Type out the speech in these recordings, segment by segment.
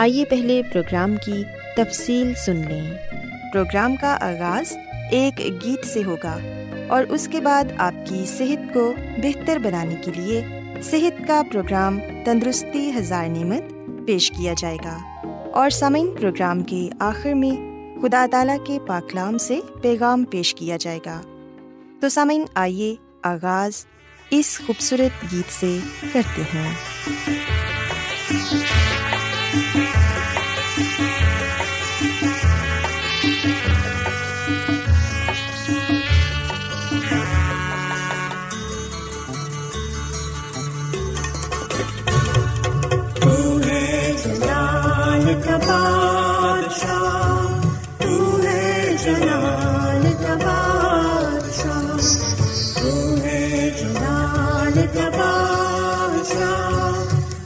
آئیے پہلے پروگرام کی تفصیل سن لیں۔ پروگرام کا آغاز ایک گیت سے ہوگا، اور اس کے بعد آپ کی صحت کو بہتر بنانے کے لیے صحت کا پروگرام تندرستی ہزار نعمت پیش کیا جائے گا، اور سامعین پروگرام کے آخر میں خدا تعالیٰ کے پاک کلام سے پیغام پیش کیا جائے گا۔ تو سامعین، آئیے آغاز اس خوبصورت گیت سے کرتے ہیں۔ تو ہے جلال کا بادشاہ، تو ہے جلال کا بادشاہ، تو ہے جلال کا بادشاہ،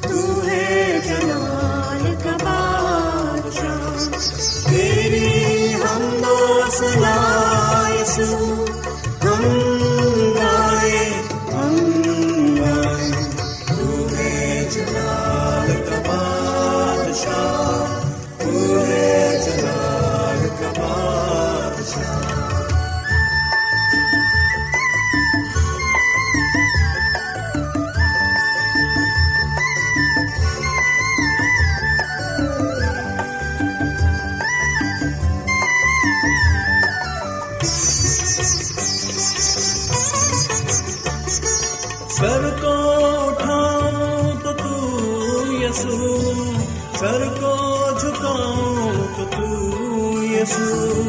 تو ہے جلال کا بادشاہ، تیری حمد و ثنا یسوع، ہم گائے ہم گائے، تو ہے جلال کا بادشاہ، تو ہے جلال کا بادشاہ۔ سر کو اٹھاؤں تو تو یسوع، سر کو جھکاؤں تو تو یسوع،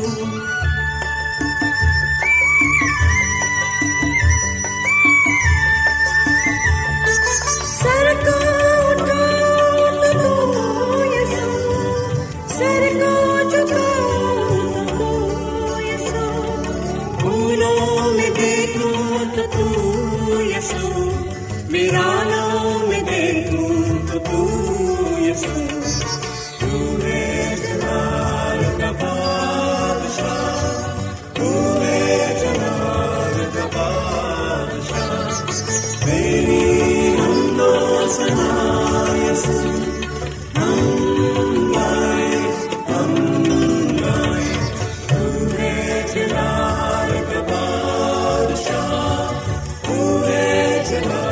سر کو اٹھاؤں تو تو یسوع، سر کو جھکاؤں تو تو یسوع، پھولوں میں دیکھوں تو تو یسوع، ویرانوں میں دیکھوں تو تو یسوع، تو ہے جلال کا بادشاہ، تو ہے جلال کا بادشاہ، تیری حمد و ثنا یسوع، ہم گائے تو ہے جلال کا بادشاہ، تو ہے جلال۔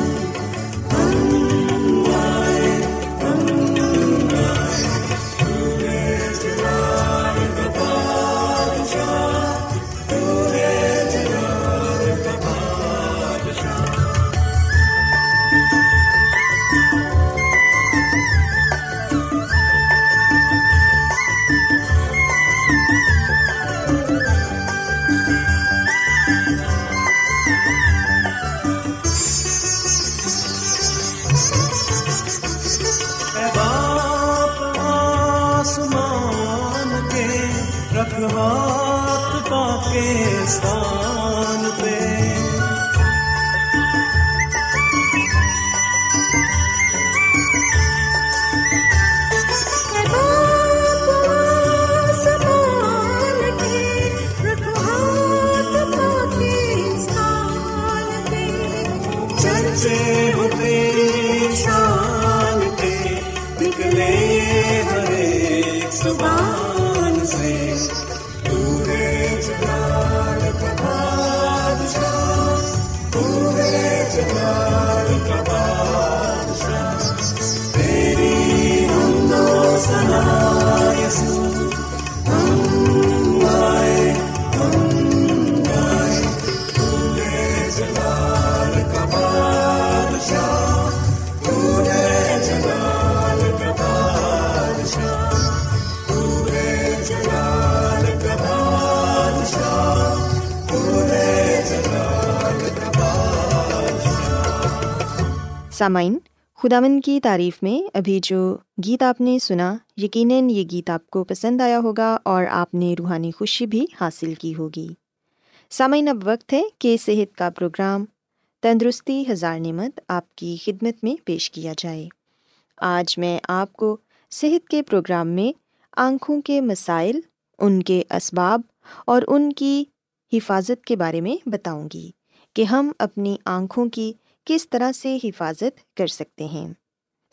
بات پاکستان پہ زبان سے پورے جلال کا بادشاہ، پورے جلال کا بادشاہ، تیری حمد و ثنا یسوع، ہم گائے پورے جلال کا بادشاہ، پورے جلال کا بادشاہ، جلال کا بادشاہ، پورے جلال کا بادشاہ۔ سامعین، خداوند کی تعریف میں ابھی جو گیت آپ نے سنا، یقیناً یہ گیت آپ کو پسند آیا ہوگا اور آپ نے روحانی خوشی بھی حاصل کی ہوگی۔ سامعین، اب وقت ہے کہ صحت کا پروگرام تندرستی ہزار نعمت آپ کی خدمت میں پیش کیا جائے۔ آج میں آپ کو صحت کے پروگرام میں آنکھوں کے مسائل، ان کے اسباب اور ان کی حفاظت کے بارے میں بتاؤں گی کہ ہم اپنی آنکھوں کی کس طرح سے حفاظت کر سکتے ہیں۔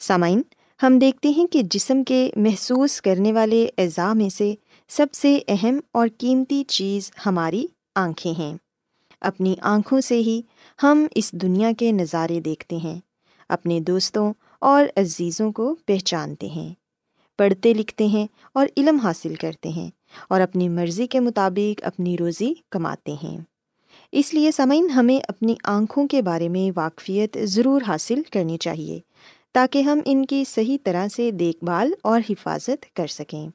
سامعین، ہم دیکھتے ہیں کہ جسم کے محسوس کرنے والے اعضاء میں سے سب سے اہم اور قیمتی چیز ہماری آنکھیں ہیں۔ اپنی آنکھوں سے ہی ہم اس دنیا کے نظارے دیکھتے ہیں، اپنے دوستوں اور عزیزوں کو پہچانتے ہیں، پڑھتے لکھتے ہیں اور علم حاصل کرتے ہیں، اور اپنی مرضی کے مطابق اپنی روزی کماتے ہیں۔ اس لیے سامعین، ہمیں اپنی آنکھوں کے بارے میں واقفیت ضرور حاصل کرنی چاہیے تاکہ ہم ان کی صحیح طرح سے دیکھ بھال اور حفاظت کر سکیں۔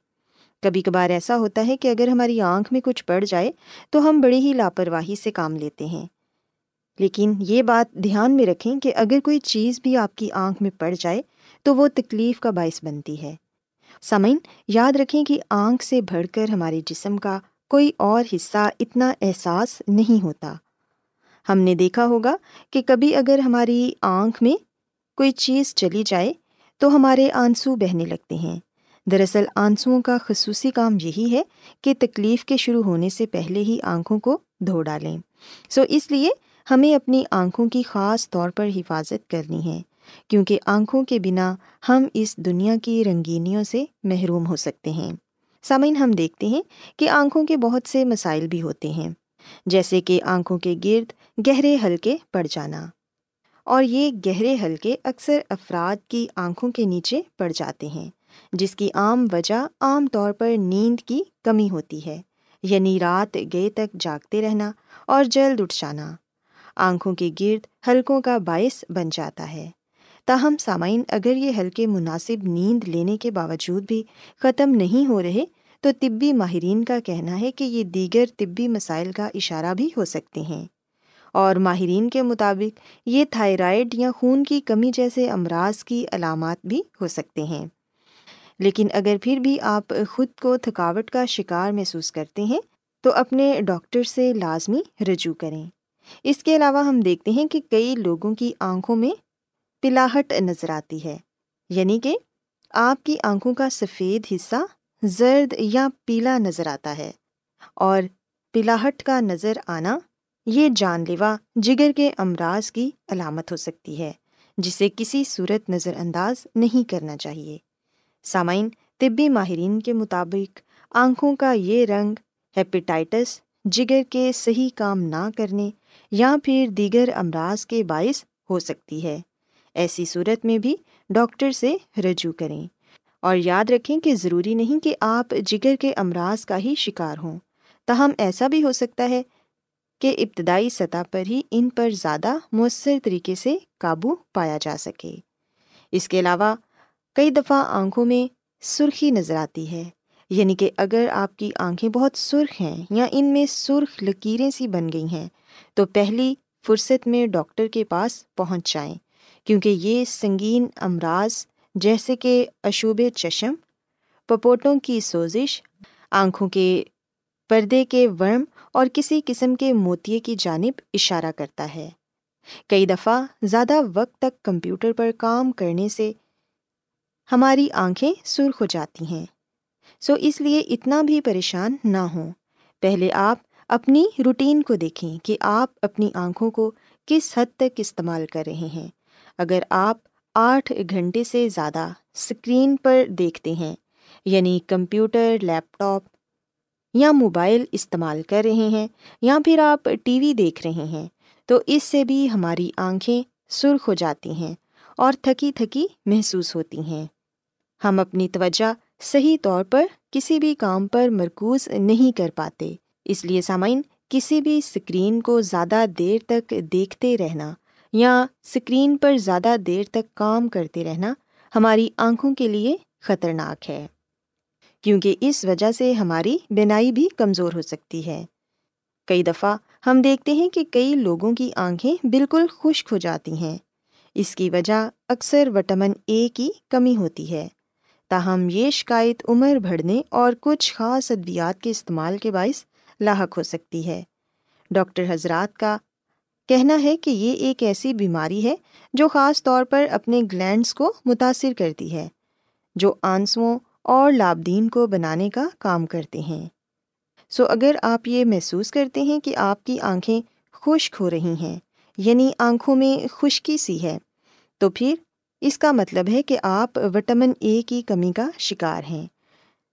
کبھی کبھار ایسا ہوتا ہے کہ اگر ہماری آنکھ میں کچھ پڑ جائے تو ہم بڑی ہی لاپرواہی سے کام لیتے ہیں، لیکن یہ بات دھیان میں رکھیں کہ اگر کوئی چیز بھی آپ کی آنکھ میں پڑ جائے تو وہ تکلیف کا باعث بنتی ہے۔ سامعین، یاد رکھیں کہ آنکھ سے بڑھ کر ہمارے جسم کا کوئی اور حصہ اتنا احساس نہیں ہوتا۔ ہم نے دیکھا ہوگا کہ کبھی اگر ہماری آنکھ میں کوئی چیز چلی جائے تو ہمارے آنسو بہنے لگتے ہیں۔ دراصل آنسوؤں کا خصوصی کام یہی ہے کہ تکلیف کے شروع ہونے سے پہلے ہی آنکھوں کو دھو ڈالیں۔ اس لیے ہمیں اپنی آنکھوں کی خاص طور پر حفاظت کرنی ہے، کیونکہ آنکھوں کے بنا ہم اس دنیا کی رنگینیوں سے محروم ہو سکتے ہیں۔ سامعین، ہم دیکھتے ہیں کہ آنکھوں کے بہت سے مسائل بھی ہوتے ہیں، جیسے کہ آنکھوں کے گرد گہرے حلقے پڑ جانا، اور یہ گہرے حلقے اکثر افراد کی آنکھوں کے نیچے پڑ جاتے ہیں، جس کی عام وجہ عام طور پر نیند کی کمی ہوتی ہے، یعنی رات گئے تک جاگتے رہنا اور جلد اٹھ جانا آنکھوں کے گرد حلقوں کا باعث بن جاتا ہے۔ تاہم سامعین، اگر یہ حلقے مناسب نیند لینے کے باوجود بھی ختم نہیں ہو رہے تو طبی ماہرین کا کہنا ہے کہ یہ دیگر طبی مسائل کا اشارہ بھی ہو سکتے ہیں، اور ماہرین کے مطابق یہ تھائرائڈ یا خون کی کمی جیسے امراض کی علامات بھی ہو سکتے ہیں۔ لیکن اگر پھر بھی آپ خود کو تھکاوٹ کا شکار محسوس کرتے ہیں تو اپنے ڈاکٹر سے لازمی رجوع کریں۔ اس کے علاوہ ہم دیکھتے ہیں کہ کئی لوگوں کی آنکھوں میں پلاہٹ نظر آتی ہے، یعنی کہ آپ کی آنکھوں کا سفید حصہ زرد یا پیلا نظر آتا ہے، اور پلاہٹ کا نظر آنا یہ جان لیوا جگر کے امراض کی علامت ہو سکتی ہے، جسے کسی صورت نظر انداز نہیں کرنا چاہیے۔ سامعین، طبی ماہرین کے مطابق آنکھوں کا یہ رنگ ہیپیٹائٹس، جگر کے صحیح کام نہ کرنے یا پھر دیگر امراض کے باعث ہو سکتی ہے۔ ایسی صورت میں بھی ڈاکٹر سے رجوع کریں، اور یاد رکھیں کہ ضروری نہیں کہ آپ جگر کے امراض کا ہی شکار ہوں، تاہم ایسا بھی ہو سکتا ہے کہ ابتدائی سطح پر ہی ان پر زیادہ مؤثر طریقے سے قابو پایا جا سکے۔ اس کے علاوہ کئی دفعہ آنکھوں میں سرخی نظر آتی ہے، یعنی کہ اگر آپ کی آنکھیں بہت سرخ ہیں یا ان میں سرخ لکیریں سی بن گئی ہیں تو پہلی فرصت میں ڈاکٹر کے پاس پہنچ جائیں، کیونکہ یہ سنگین امراض جیسے کہ اشوب چشم، پپوٹوں کی سوزش، آنکھوں کے پردے کے ورم اور کسی قسم کے موتیے کی جانب اشارہ کرتا ہے۔ کئی دفعہ زیادہ وقت تک کمپیوٹر پر کام کرنے سے ہماری آنکھیں سرخ ہو جاتی ہیں، سو اس لیے اتنا بھی پریشان نہ ہوں۔ پہلے آپ اپنی روٹین کو دیکھیں کہ آپ اپنی آنکھوں کو کس حد تک استعمال کر رہے ہیں۔ اگر آپ 8 گھنٹے سے زیادہ اسکرین پر دیکھتے ہیں، یعنی کمپیوٹر، لیپ ٹاپ یا موبائل استعمال کر رہے ہیں، یا پھر آپ ٹی وی دیکھ رہے ہیں، تو اس سے بھی ہماری آنکھیں سرخ ہو جاتی ہیں اور تھکی تھکی محسوس ہوتی ہیں۔ ہم اپنی توجہ صحیح طور پر کسی بھی کام پر مرکوز نہیں کر پاتے، اس لیے سامعین کسی بھی اسکرین کو زیادہ دیر تک دیکھتے رہنا یا اسکرین پر زیادہ دیر تک کام کرتے رہنا ہماری آنکھوں کے لیے خطرناک ہے، کیونکہ اس وجہ سے ہماری بینائی بھی کمزور ہو سکتی ہے۔ کئی دفعہ ہم دیکھتے ہیں کہ کئی لوگوں کی آنکھیں بالکل خشک ہو جاتی ہیں، اس کی وجہ اکثر وٹامن اے کی کمی ہوتی ہے۔ تاہم یہ شکایت عمر بڑھنے اور کچھ خاص ادویات کے استعمال کے باعث لاحق ہو سکتی ہے۔ ڈاکٹر حضرات کا کہنا ہے کہ یہ ایک ایسی بیماری ہے جو خاص طور پر اپنے گلینڈز کو متاثر کرتی ہے، جو آنسوؤں اور لابدین کو بنانے کا کام کرتے ہیں۔ سو اگر آپ یہ محسوس کرتے ہیں کہ آپ کی آنکھیں خشک ہو رہی ہیں، یعنی آنکھوں میں خشکی سی ہے، تو پھر اس کا مطلب ہے کہ آپ وٹامن اے کی کمی کا شکار ہیں۔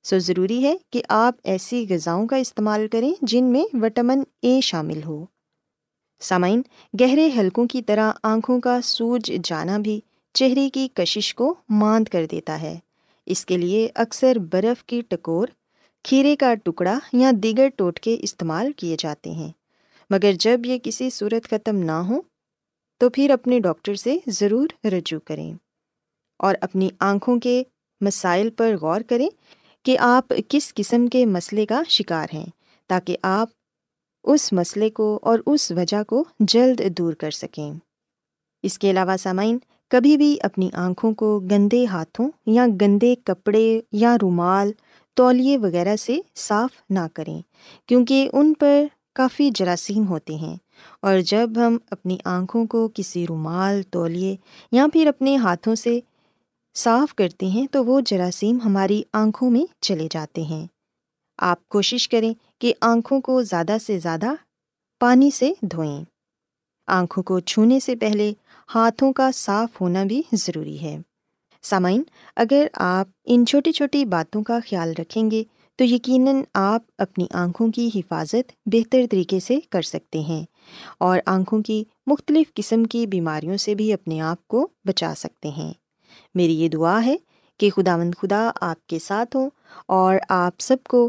سو ضروری ہے کہ آپ ایسی غذاؤں کا استعمال کریں جن میں وٹامن اے شامل ہو۔ سامعین، گہرے حلقوں کی طرح آنکھوں کا سوج جانا بھی چہرے کی کشش کو ماند کر دیتا ہے۔ اس کے لیے اکثر برف کی ٹکور، کھیرے کا ٹکڑا یا دیگر ٹوٹکے استعمال کیے جاتے ہیں، مگر جب یہ کسی صورت ختم نہ ہو تو پھر اپنے ڈاکٹر سے ضرور رجوع کریں اور اپنی آنکھوں کے مسائل پر غور کریں کہ آپ کس قسم کے مسئلے کا شکار ہیں، تاکہ آپ اس مسئلے کو اور اس وجہ کو جلد دور کر سکیں۔ اس کے علاوہ سامعین، کبھی بھی اپنی آنکھوں کو گندے ہاتھوں یا گندے کپڑے یا رومال، تولیے وغیرہ سے صاف نہ کریں، کیونکہ ان پر کافی جراثیم ہوتے ہیں، اور جب ہم اپنی آنکھوں کو کسی رومال، تولیے یا پھر اپنے ہاتھوں سے صاف کرتے ہیں تو وہ جراثیم ہماری آنکھوں میں چلے جاتے ہیں۔ آپ کوشش کریں کہ آنکھوں کو زیادہ سے زیادہ پانی سے دھوئیں۔ آنکھوں کو چھونے سے پہلے ہاتھوں کا صاف ہونا بھی ضروری ہے۔ سامعین، اگر آپ ان چھوٹی چھوٹی باتوں کا خیال رکھیں گے تو یقیناً آپ اپنی آنکھوں کی حفاظت بہتر طریقے سے کر سکتے ہیں اور آنکھوں کی مختلف قسم کی بیماریوں سے بھی اپنے آپ کو بچا سکتے ہیں۔ میری یہ دعا ہے کہ خداوند خدا آپ کے ساتھ ہوں اور آپ سب کو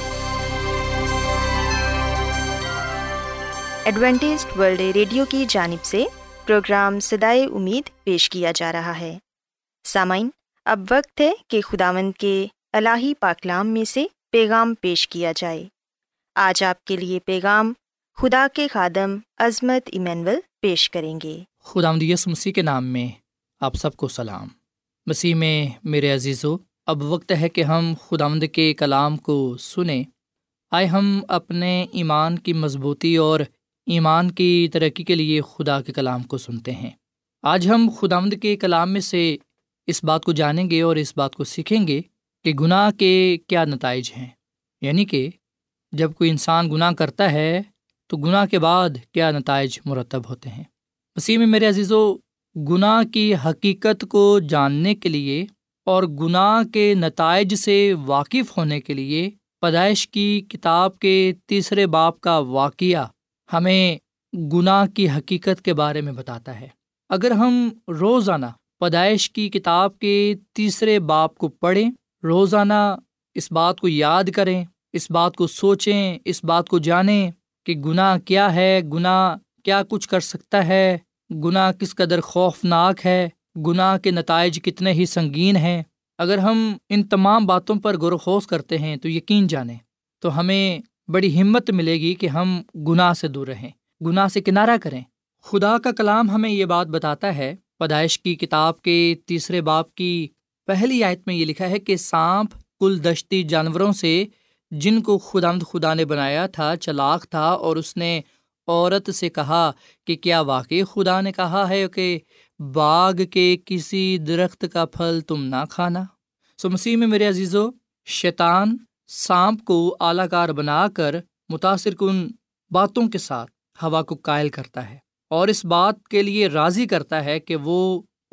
ایڈوینٹسٹ ورلڈ ریڈیو کی جانب سے پروگرام صدائے امید پیش کیا جا رہا ہے۔ سامعین، اب وقت ہے کہ خداوند کے الہی پاکلام میں سے پیغام پیش کیا جائے۔ آج آپ کے لیے پیغام خدا کے خادم عظمت ایمینول پیش کریں گے۔ خداوند یسوع مسیح کے نام میں آپ سب کو سلام۔ مسیح میں میرے عزیزو، اب وقت ہے کہ ہم خداوند کے کلام کو سنیں۔ آئے ہم اپنے ایمان کی مضبوطی اور ایمان کی ترقی کے لیے خدا کے کلام کو سنتے ہیں۔ آج ہم خداوند کے کلام میں سے اس بات کو جانیں گے اور اس بات کو سیکھیں گے کہ گناہ کے کیا نتائج ہیں، یعنی کہ جب کوئی انسان گناہ کرتا ہے تو گناہ کے بعد کیا نتائج مرتب ہوتے ہیں۔ مسیح میں میرے عزیزو، گناہ کی حقیقت کو جاننے کے لیے اور گناہ کے نتائج سے واقف ہونے کے لیے پیدائش کی کتاب کے 3 باب کا واقعہ ہمیں گناہ کی حقیقت کے بارے میں بتاتا ہے۔ اگر ہم روزانہ پیدائش کی کتاب کے 3 باب کو پڑھیں، روزانہ اس بات کو یاد کریں، اس بات کو سوچیں، اس بات کو جانیں کہ گناہ کیا ہے، گناہ کیا کچھ کر سکتا ہے، گناہ کس قدر خوفناک ہے، گناہ کے نتائج کتنے ہی سنگین ہیں۔ اگر ہم ان تمام باتوں پر غور و خوض کرتے ہیں تو یقین جانیں تو ہمیں بڑی ہمت ملے گی کہ ہم گناہ سے دور رہیں، گناہ سے کنارہ کریں۔ خدا کا کلام ہمیں یہ بات بتاتا ہے، پیدائش کی کتاب کے 3 باب کی پہلی آیت میں یہ لکھا ہے کہ سانپ کل دشتی جانوروں سے جن کو خدا نے بنایا تھا چلاک تھا، اور اس نے عورت سے کہا کہ کیا واقعی خدا نے کہا ہے کہ باغ کے کسی درخت کا پھل تم نہ کھانا؟ مسیح میں میرے عزیزو، شیطان سانپ کو اعلی کار بنا کر متاثر کن باتوں کے ساتھ ہوا کو قائل کرتا ہے اور اس بات کے لیے راضی کرتا ہے کہ وہ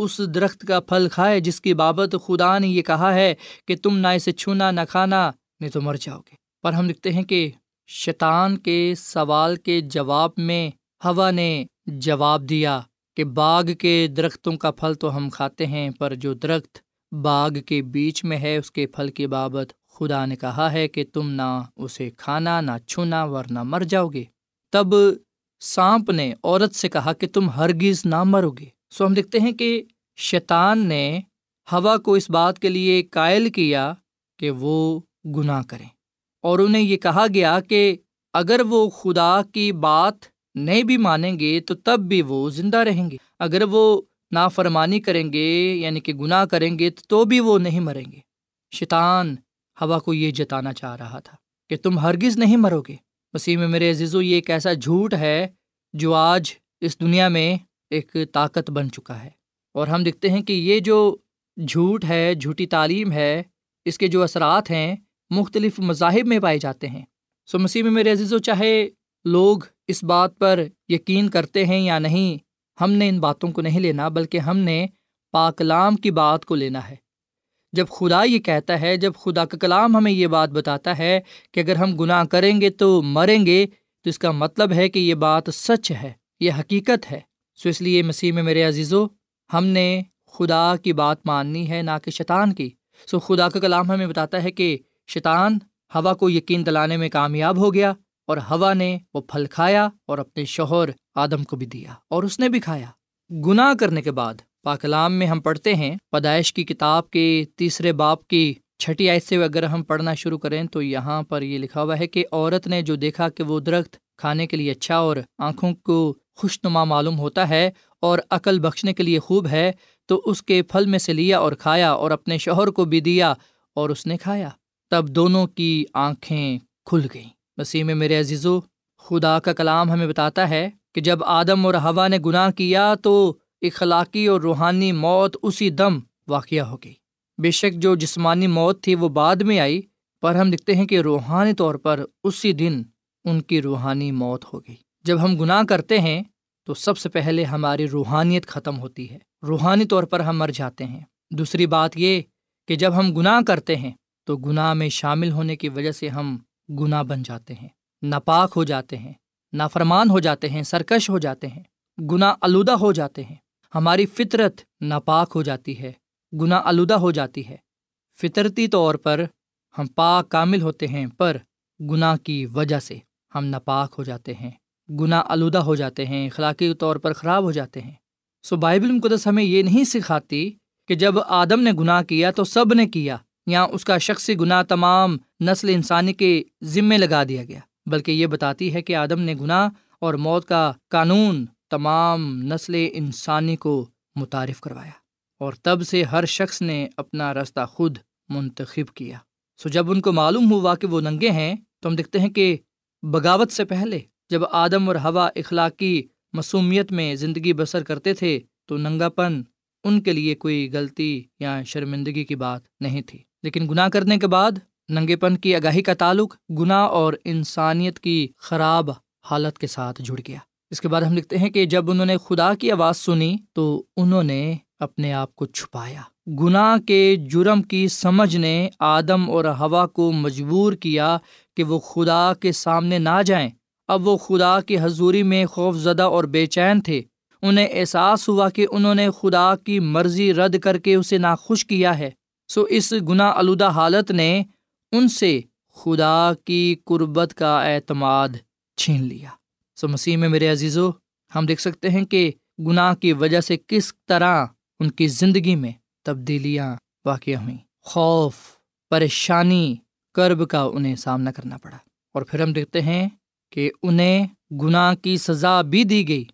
اس درخت کا پھل کھائے جس کی بابت خدا نے یہ کہا ہے کہ تم نہ اسے چھونا نہ کھانا نہیں تو مر جاؤ گے۔ پر ہم دیکھتے ہیں کہ شیطان کے سوال کے جواب میں ہوا نے جواب دیا کہ باغ کے درختوں کا پھل تو ہم کھاتے ہیں، پر جو درخت باغ کے بیچ میں ہے اس کے پھل کی بابت خدا نے کہا ہے کہ تم نہ اسے کھانا نہ چھونا ورنہ مر جاؤ گے۔ تب سانپ نے عورت سے کہا کہ تم ہرگز نہ مرو گے۔ سو ہم دیکھتے ہیں کہ شیطان نے ہوا کو اس بات کے لیے قائل کیا کہ وہ گناہ کریں، اور انہیں یہ کہا گیا کہ اگر وہ خدا کی بات نہیں بھی مانیں گے تو تب بھی وہ زندہ رہیں گے، اگر وہ نافرمانی کریں گے یعنی کہ گناہ کریں گے تو بھی وہ نہیں مریں گے۔ شیطان ہوا کو یہ جتانا چاہ رہا تھا کہ تم ہرگز نہیں مرو گے۔ مسیح میں میرے عزیزو، یہ ایک ایسا جھوٹ ہے جو آج اس دنیا میں ایک طاقت بن چکا ہے، اور ہم دیکھتے ہیں کہ یہ جو جھوٹ ہے، جھوٹی تعلیم ہے، اس کے جو اثرات ہیں مختلف مذاہب میں پائے جاتے ہیں۔ سو مسیح میں میرے عزیزو، چاہے لوگ اس بات پر یقین کرتے ہیں یا نہیں، ہم نے ان باتوں کو نہیں لینا بلکہ ہم نے پاک کلام کی بات کو لینا ہے۔ جب خدا یہ کہتا ہے، جب خدا کا کلام ہمیں یہ بات بتاتا ہے کہ اگر ہم گناہ کریں گے تو مریں گے، تو اس کا مطلب ہے کہ یہ بات سچ ہے، یہ حقیقت ہے۔ سو اس لیے مسیح میں میرے عزیزو، ہم نے خدا کی بات ماننی ہے، نہ کہ شیطان کی۔ سو خدا کا کلام ہمیں بتاتا ہے کہ شیطان ہوا کو یقین دلانے میں کامیاب ہو گیا، اور ہوا نے وہ پھل کھایا اور اپنے شوہر آدم کو بھی دیا اور اس نے بھی کھایا۔ گناہ کرنے کے بعد پاک کلام میں ہم پڑھتے ہیں، پیدائش کی کتاب کے 3 باب کی 6 آیت سے اگر ہم پڑھنا شروع کریں تو یہاں پر یہ لکھا ہوا ہے کہ عورت نے جو دیکھا کہ وہ درخت کھانے کے لیے اچھا اور آنکھوں کو خوشنما معلوم ہوتا ہے اور عقل بخشنے کے لیے خوب ہے، تو اس کے پھل میں سے لیا اور کھایا، اور اپنے شوہر کو بھی دیا اور اس نے کھایا، تب دونوں کی آنکھیں کھل گئیں۔ مسیح میں میرے عزیزو، خدا کا کلام ہمیں بتاتا ہے کہ جب آدم اور ہوا نے گناہ کیا تو اخلاقی اور روحانی موت اسی دم واقعہ ہو گئی۔ بے شک جو جسمانی موت تھی وہ بعد میں آئی، پر ہم دیکھتے ہیں کہ روحانی طور پر اسی دن ان کی روحانی موت ہو گئی۔ جب ہم گناہ کرتے ہیں تو سب سے پہلے ہماری روحانیت ختم ہوتی ہے، روحانی طور پر ہم مر جاتے ہیں۔ دوسری بات یہ کہ جب ہم گناہ کرتے ہیں تو گناہ میں شامل ہونے کی وجہ سے ہم گناہ بن جاتے ہیں، ناپاک ہو جاتے ہیں، نافرمان ہو جاتے ہیں، سرکش ہو جاتے ہیں، گناہ آلودہ ہو جاتے ہیں۔ ہماری فطرت ناپاک ہو جاتی ہے، گناہ آلودہ ہو جاتی ہے۔ فطرتی طور پر ہم پاک کامل ہوتے ہیں، پر گناہ کی وجہ سے ہم ناپاک ہو جاتے ہیں، گناہ آلودہ ہو جاتے ہیں، اخلاقی طور پر خراب ہو جاتے ہیں۔ سو بائبل مقدس ہمیں یہ نہیں سکھاتی کہ جب آدم نے گناہ کیا تو سب نے کیا، یہاں اس کا شخصی گناہ تمام نسل انسانی کے ذمے لگا دیا گیا، بلکہ یہ بتاتی ہے کہ آدم نے گناہ اور موت کا قانون تمام نسل انسانی کو متعارف کروایا، اور تب سے ہر شخص نے اپنا راستہ خود منتخب کیا۔ سو جب ان کو معلوم ہوا کہ وہ ننگے ہیں تو ہم دیکھتے ہیں کہ بغاوت سے پہلے جب آدم اور حوا اخلاقی معصومیت میں زندگی بسر کرتے تھے تو ننگا پن ان کے لیے کوئی غلطی یا شرمندگی کی بات نہیں تھی، لیکن گناہ کرنے کے بعد ننگے پن کی آگاہی کا تعلق گناہ اور انسانیت کی خراب حالت کے ساتھ جڑ گیا۔ اس کے بعد ہم لکھتے ہیں کہ جب انہوں نے خدا کی آواز سنی تو انہوں نے اپنے آپ کو چھپایا۔ گناہ کے جرم کی سمجھ نے آدم اور حوا کو مجبور کیا کہ وہ خدا کے سامنے نہ جائیں۔ اب وہ خدا کی حضوری میں خوف زدہ اور بے چین تھے۔ انہیں احساس ہوا کہ انہوں نے خدا کی مرضی رد کر کے اسے ناخوش کیا ہے۔ سو اس گناہ آلودہ حالت نے ان سے خدا کی قربت کا اعتماد چھین لیا۔ سو مسیح میں میرے عزیزو، ہم دیکھ سکتے ہیں کہ گناہ کی وجہ سے کس طرح ان کی زندگی میں تبدیلیاں واقع ہوئیں۔ خوف، پریشانی، کرب کا انہیں سامنا کرنا پڑا، اور پھر ہم دیکھتے ہیں کہ انہیں گناہ کی سزا بھی دی گئی۔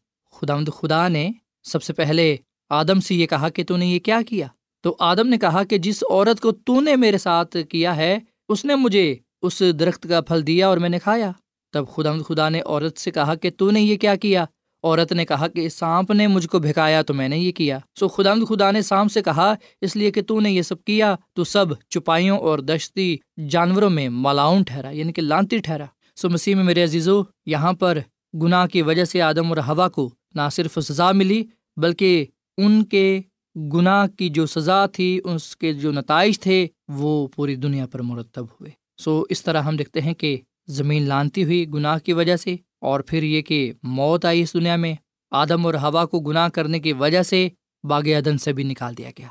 خداوند خدا نے سب سے پہلے آدم سے یہ کہا کہ تو نے یہ کیا کیا؟ تو آدم نے کہا کہ جس عورت کو تو نے میرے ساتھ کیا ہے اس نے مجھے اس درخت کا پھل دیا اور میں نے کھایا۔ تب خداوند خدا نے عورت سے کہا کہ تو نے یہ کیا کیا؟ عورت نے کہا کہ سانپ نے مجھ کو بھگایا تو میں نے یہ کیا۔ سو خداوند خدا نے سانپ سے کہا اس لیے کہ تو نے یہ سب کیا تو سب چپائیوں اور دشتی جانوروں میں ملاؤن ٹھہرا، یعنی کہ لانتی ٹھہرا۔ سو مسیح میں میرے عزیزو، یہاں پر گناہ کی وجہ سے آدم اور حوا کو نہ صرف سزا ملی بلکہ ان کے گناہ کی جو سزا تھی، اس کے جو نتائج تھے، وہ پوری دنیا پر مرتب ہوئے۔ سو اس طرح ہم دیکھتے ہیں کہ زمین لانتی ہوئی گناہ کی وجہ سے، اور پھر یہ کہ موت آئی اس دنیا میں۔ آدم اور حوا کو گناہ کرنے کی وجہ سے باغ عدن سے بھی نکال دیا گیا۔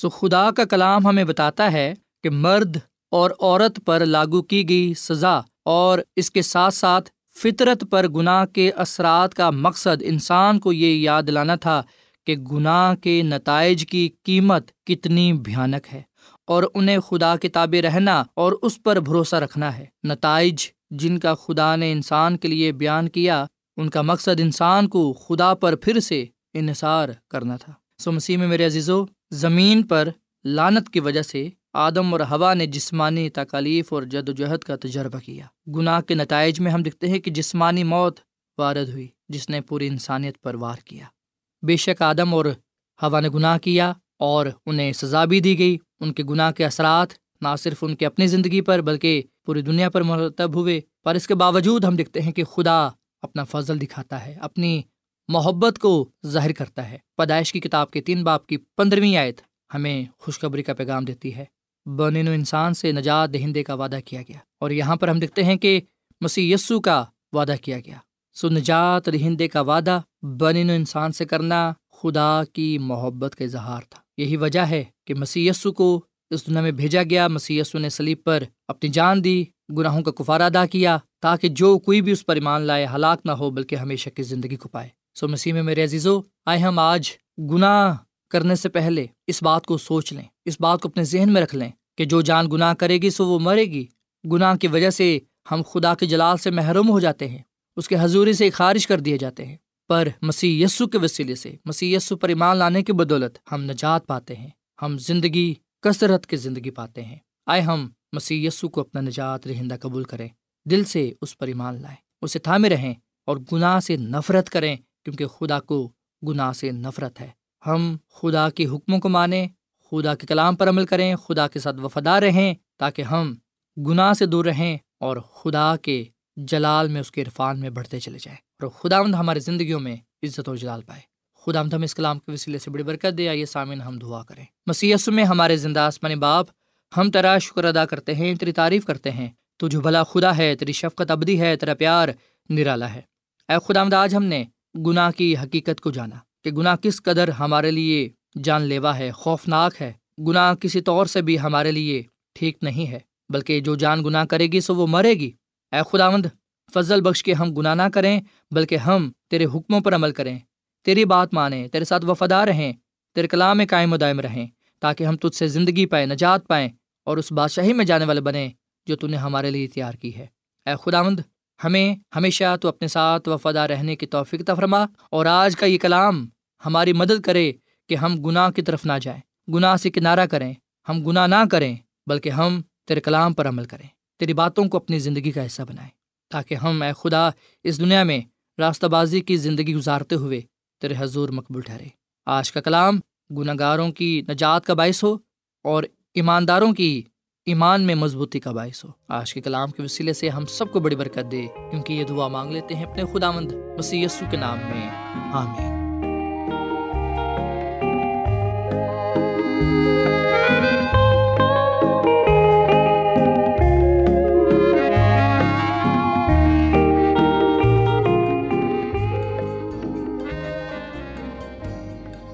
سو خدا کا کلام ہمیں بتاتا ہے کہ مرد اور عورت پر لاگو کی گئی سزا اور اس کے ساتھ ساتھ فطرت پر گناہ کے اثرات کا مقصد انسان کو یہ یاد دلانا تھا کہ گناہ کے نتائج کی قیمت کتنی بھیانک ہے، اور انہیں خدا کے تابع رہنا اور اس پر بھروسہ رکھنا ہے۔ نتائج جن کا خدا نے انسان کے لیے بیان کیا، ان کا مقصد انسان کو خدا پر پھر سے انحصار کرنا تھا۔ سو مسیح میں میرے عزیزو، زمین پر لعنت کی وجہ سے آدم اور حوا نے جسمانی تکالیف اور جدوجہد کا تجربہ کیا۔ گناہ کے نتائج میں ہم دیکھتے ہیں کہ جسمانی موت وارد ہوئی جس نے پوری انسانیت پر وار کیا۔ بے شک آدم اور حوا نے گناہ کیا اور انہیں سزا بھی دی گئی۔ ان کے گناہ کے اثرات نہ صرف ان کے اپنی زندگی پر بلکہ پوری دنیا پر مرتب ہوئے، پر اس کے باوجود ہم دیکھتے ہیں کہ خدا اپنا فضل دکھاتا ہے، اپنی محبت کو ظاہر کرتا ہے۔ پیدائش کی کتاب کے 3 باب کی 15ویں آیت ہمیں خوشخبری کا پیغام دیتی ہے۔ بنی نوع انسان سے نجات دہندے کا وعدہ کیا گیا، اور یہاں پر ہم دیکھتے ہیں کہ مسیح یسوع کا وعدہ کیا گیا۔ سو نجات دہندے کا وعدہ بنی نوع انسان سے کرنا خدا کی محبت کا اظہار تھا۔ یہی وجہ ہے کہ مسیح یسوع کو اس دنیا میں بھیجا گیا۔ مسیح یسوع نے صلیب پر اپنی جان دی، گناہوں کا کفارہ ادا کیا، تاکہ جو کوئی بھی اس پر ایمان لائے ہلاک نہ ہو بلکہ ہمیشہ کی زندگی کو پائے۔ سو مسیح میں میرے عزیزو، آئے ہم آج گناہ کرنے سے پہلے اس بات کو سوچ لیں، اس بات کو اپنے ذہن میں رکھ لیں کہ جو جان گناہ کرے گی سو وہ مرے گی۔ گناہ کی وجہ سے ہم خدا کے جلال سے محروم ہو جاتے ہیں، اس کے حضوری سے خارج کر دیے جاتے ہیں، پر مسیح یسوع کے وسیلے سے، مسیح یسوع پر ایمان لانے کی بدولت ہم نجات پاتے ہیں، ہم زندگی کثرت کی زندگی پاتے ہیں۔ آئے ہم مسیح یسوع کو اپنا نجات دہندہ قبول کریں، دل سے اس پر ایمان لائیں، اسے تھامے رہیں اور گناہ سے نفرت کریں، کیونکہ خدا کو گناہ سے نفرت ہے۔ ہم خدا کے حکموں کو مانیں، خدا کے کلام پر عمل کریں، خدا کے ساتھ وفادار رہیں، تاکہ ہم گناہ سے دور رہیں اور خدا کے جلال میں، اس کے عرفان میں بڑھتے چلے جائیں، اور خداوند ہماری زندگیوں میں عزت اور جلال پائے۔ خداوند ہم اس کلام کے وسیلے سے بڑی برکت دے۔ آئیے سامعین ہم دعا کریں۔ مسیح یسوع میں ہمارے زندہ آسمانی باپ، ہم تیرا شکر ادا کرتے ہیں، تیری تعریف کرتے ہیں۔ تو جو بھلا خدا ہے، تیری شفقت ابدی ہے، تیرا پیار نرالا ہے۔ اے خداوند، آج ہم نے گناہ کی حقیقت کو جانا کہ گناہ کس قدر ہمارے لیے جان لیوا ہے، خوفناک ہے۔ گناہ کسی طور سے بھی ہمارے لیے ٹھیک نہیں ہے، بلکہ جو جان گناہ کرے گی سو وہ مرے گی۔ اے خداوند، فضل بخش کے ہم گناہ نہ کریں، بلکہ ہم تیرے حکموں پر عمل کریں، تیری بات مانیں، تیرے ساتھ وفادار رہیں، تیرے کلام میں قائم و دائم رہیں، تاکہ ہم تجھ سے زندگی پائیں، نجات پائیں اور اس بادشاہی میں جانے والے بنیں جو تو نے ہمارے لیے تیار کی ہے۔ اے خداوند، ہمیں ہمیشہ تو اپنے ساتھ وفادار رہنے کی توفیق عطا فرما، اور آج کا یہ کلام ہماری مدد کرے کہ ہم گناہ کی طرف نہ جائیں، گناہ سے کنارہ کریں، ہم گناہ نہ کریں، بلکہ ہم تیرے کلام پر عمل کریں، تیری باتوں کو اپنی زندگی کا حصہ بنائیں، تاکہ ہم اے خدا اس دنیا میں راستہ بازی کی زندگی گزارتے ہوئے تیرے حضور مقبول ٹھہرے۔ آج کا کلام گناہ گاروں کی نجات کا باعث ہو اور ایمانداروں کی ایمان میں مضبوطی کا باعث ہو۔ آج کے کلام کے وسیلے سے ہم سب کو بڑی برکت دے، کیونکہ یہ دعا مانگ لیتے ہیں اپنے خداوند مسیح یسوع کے نام میں، آمین۔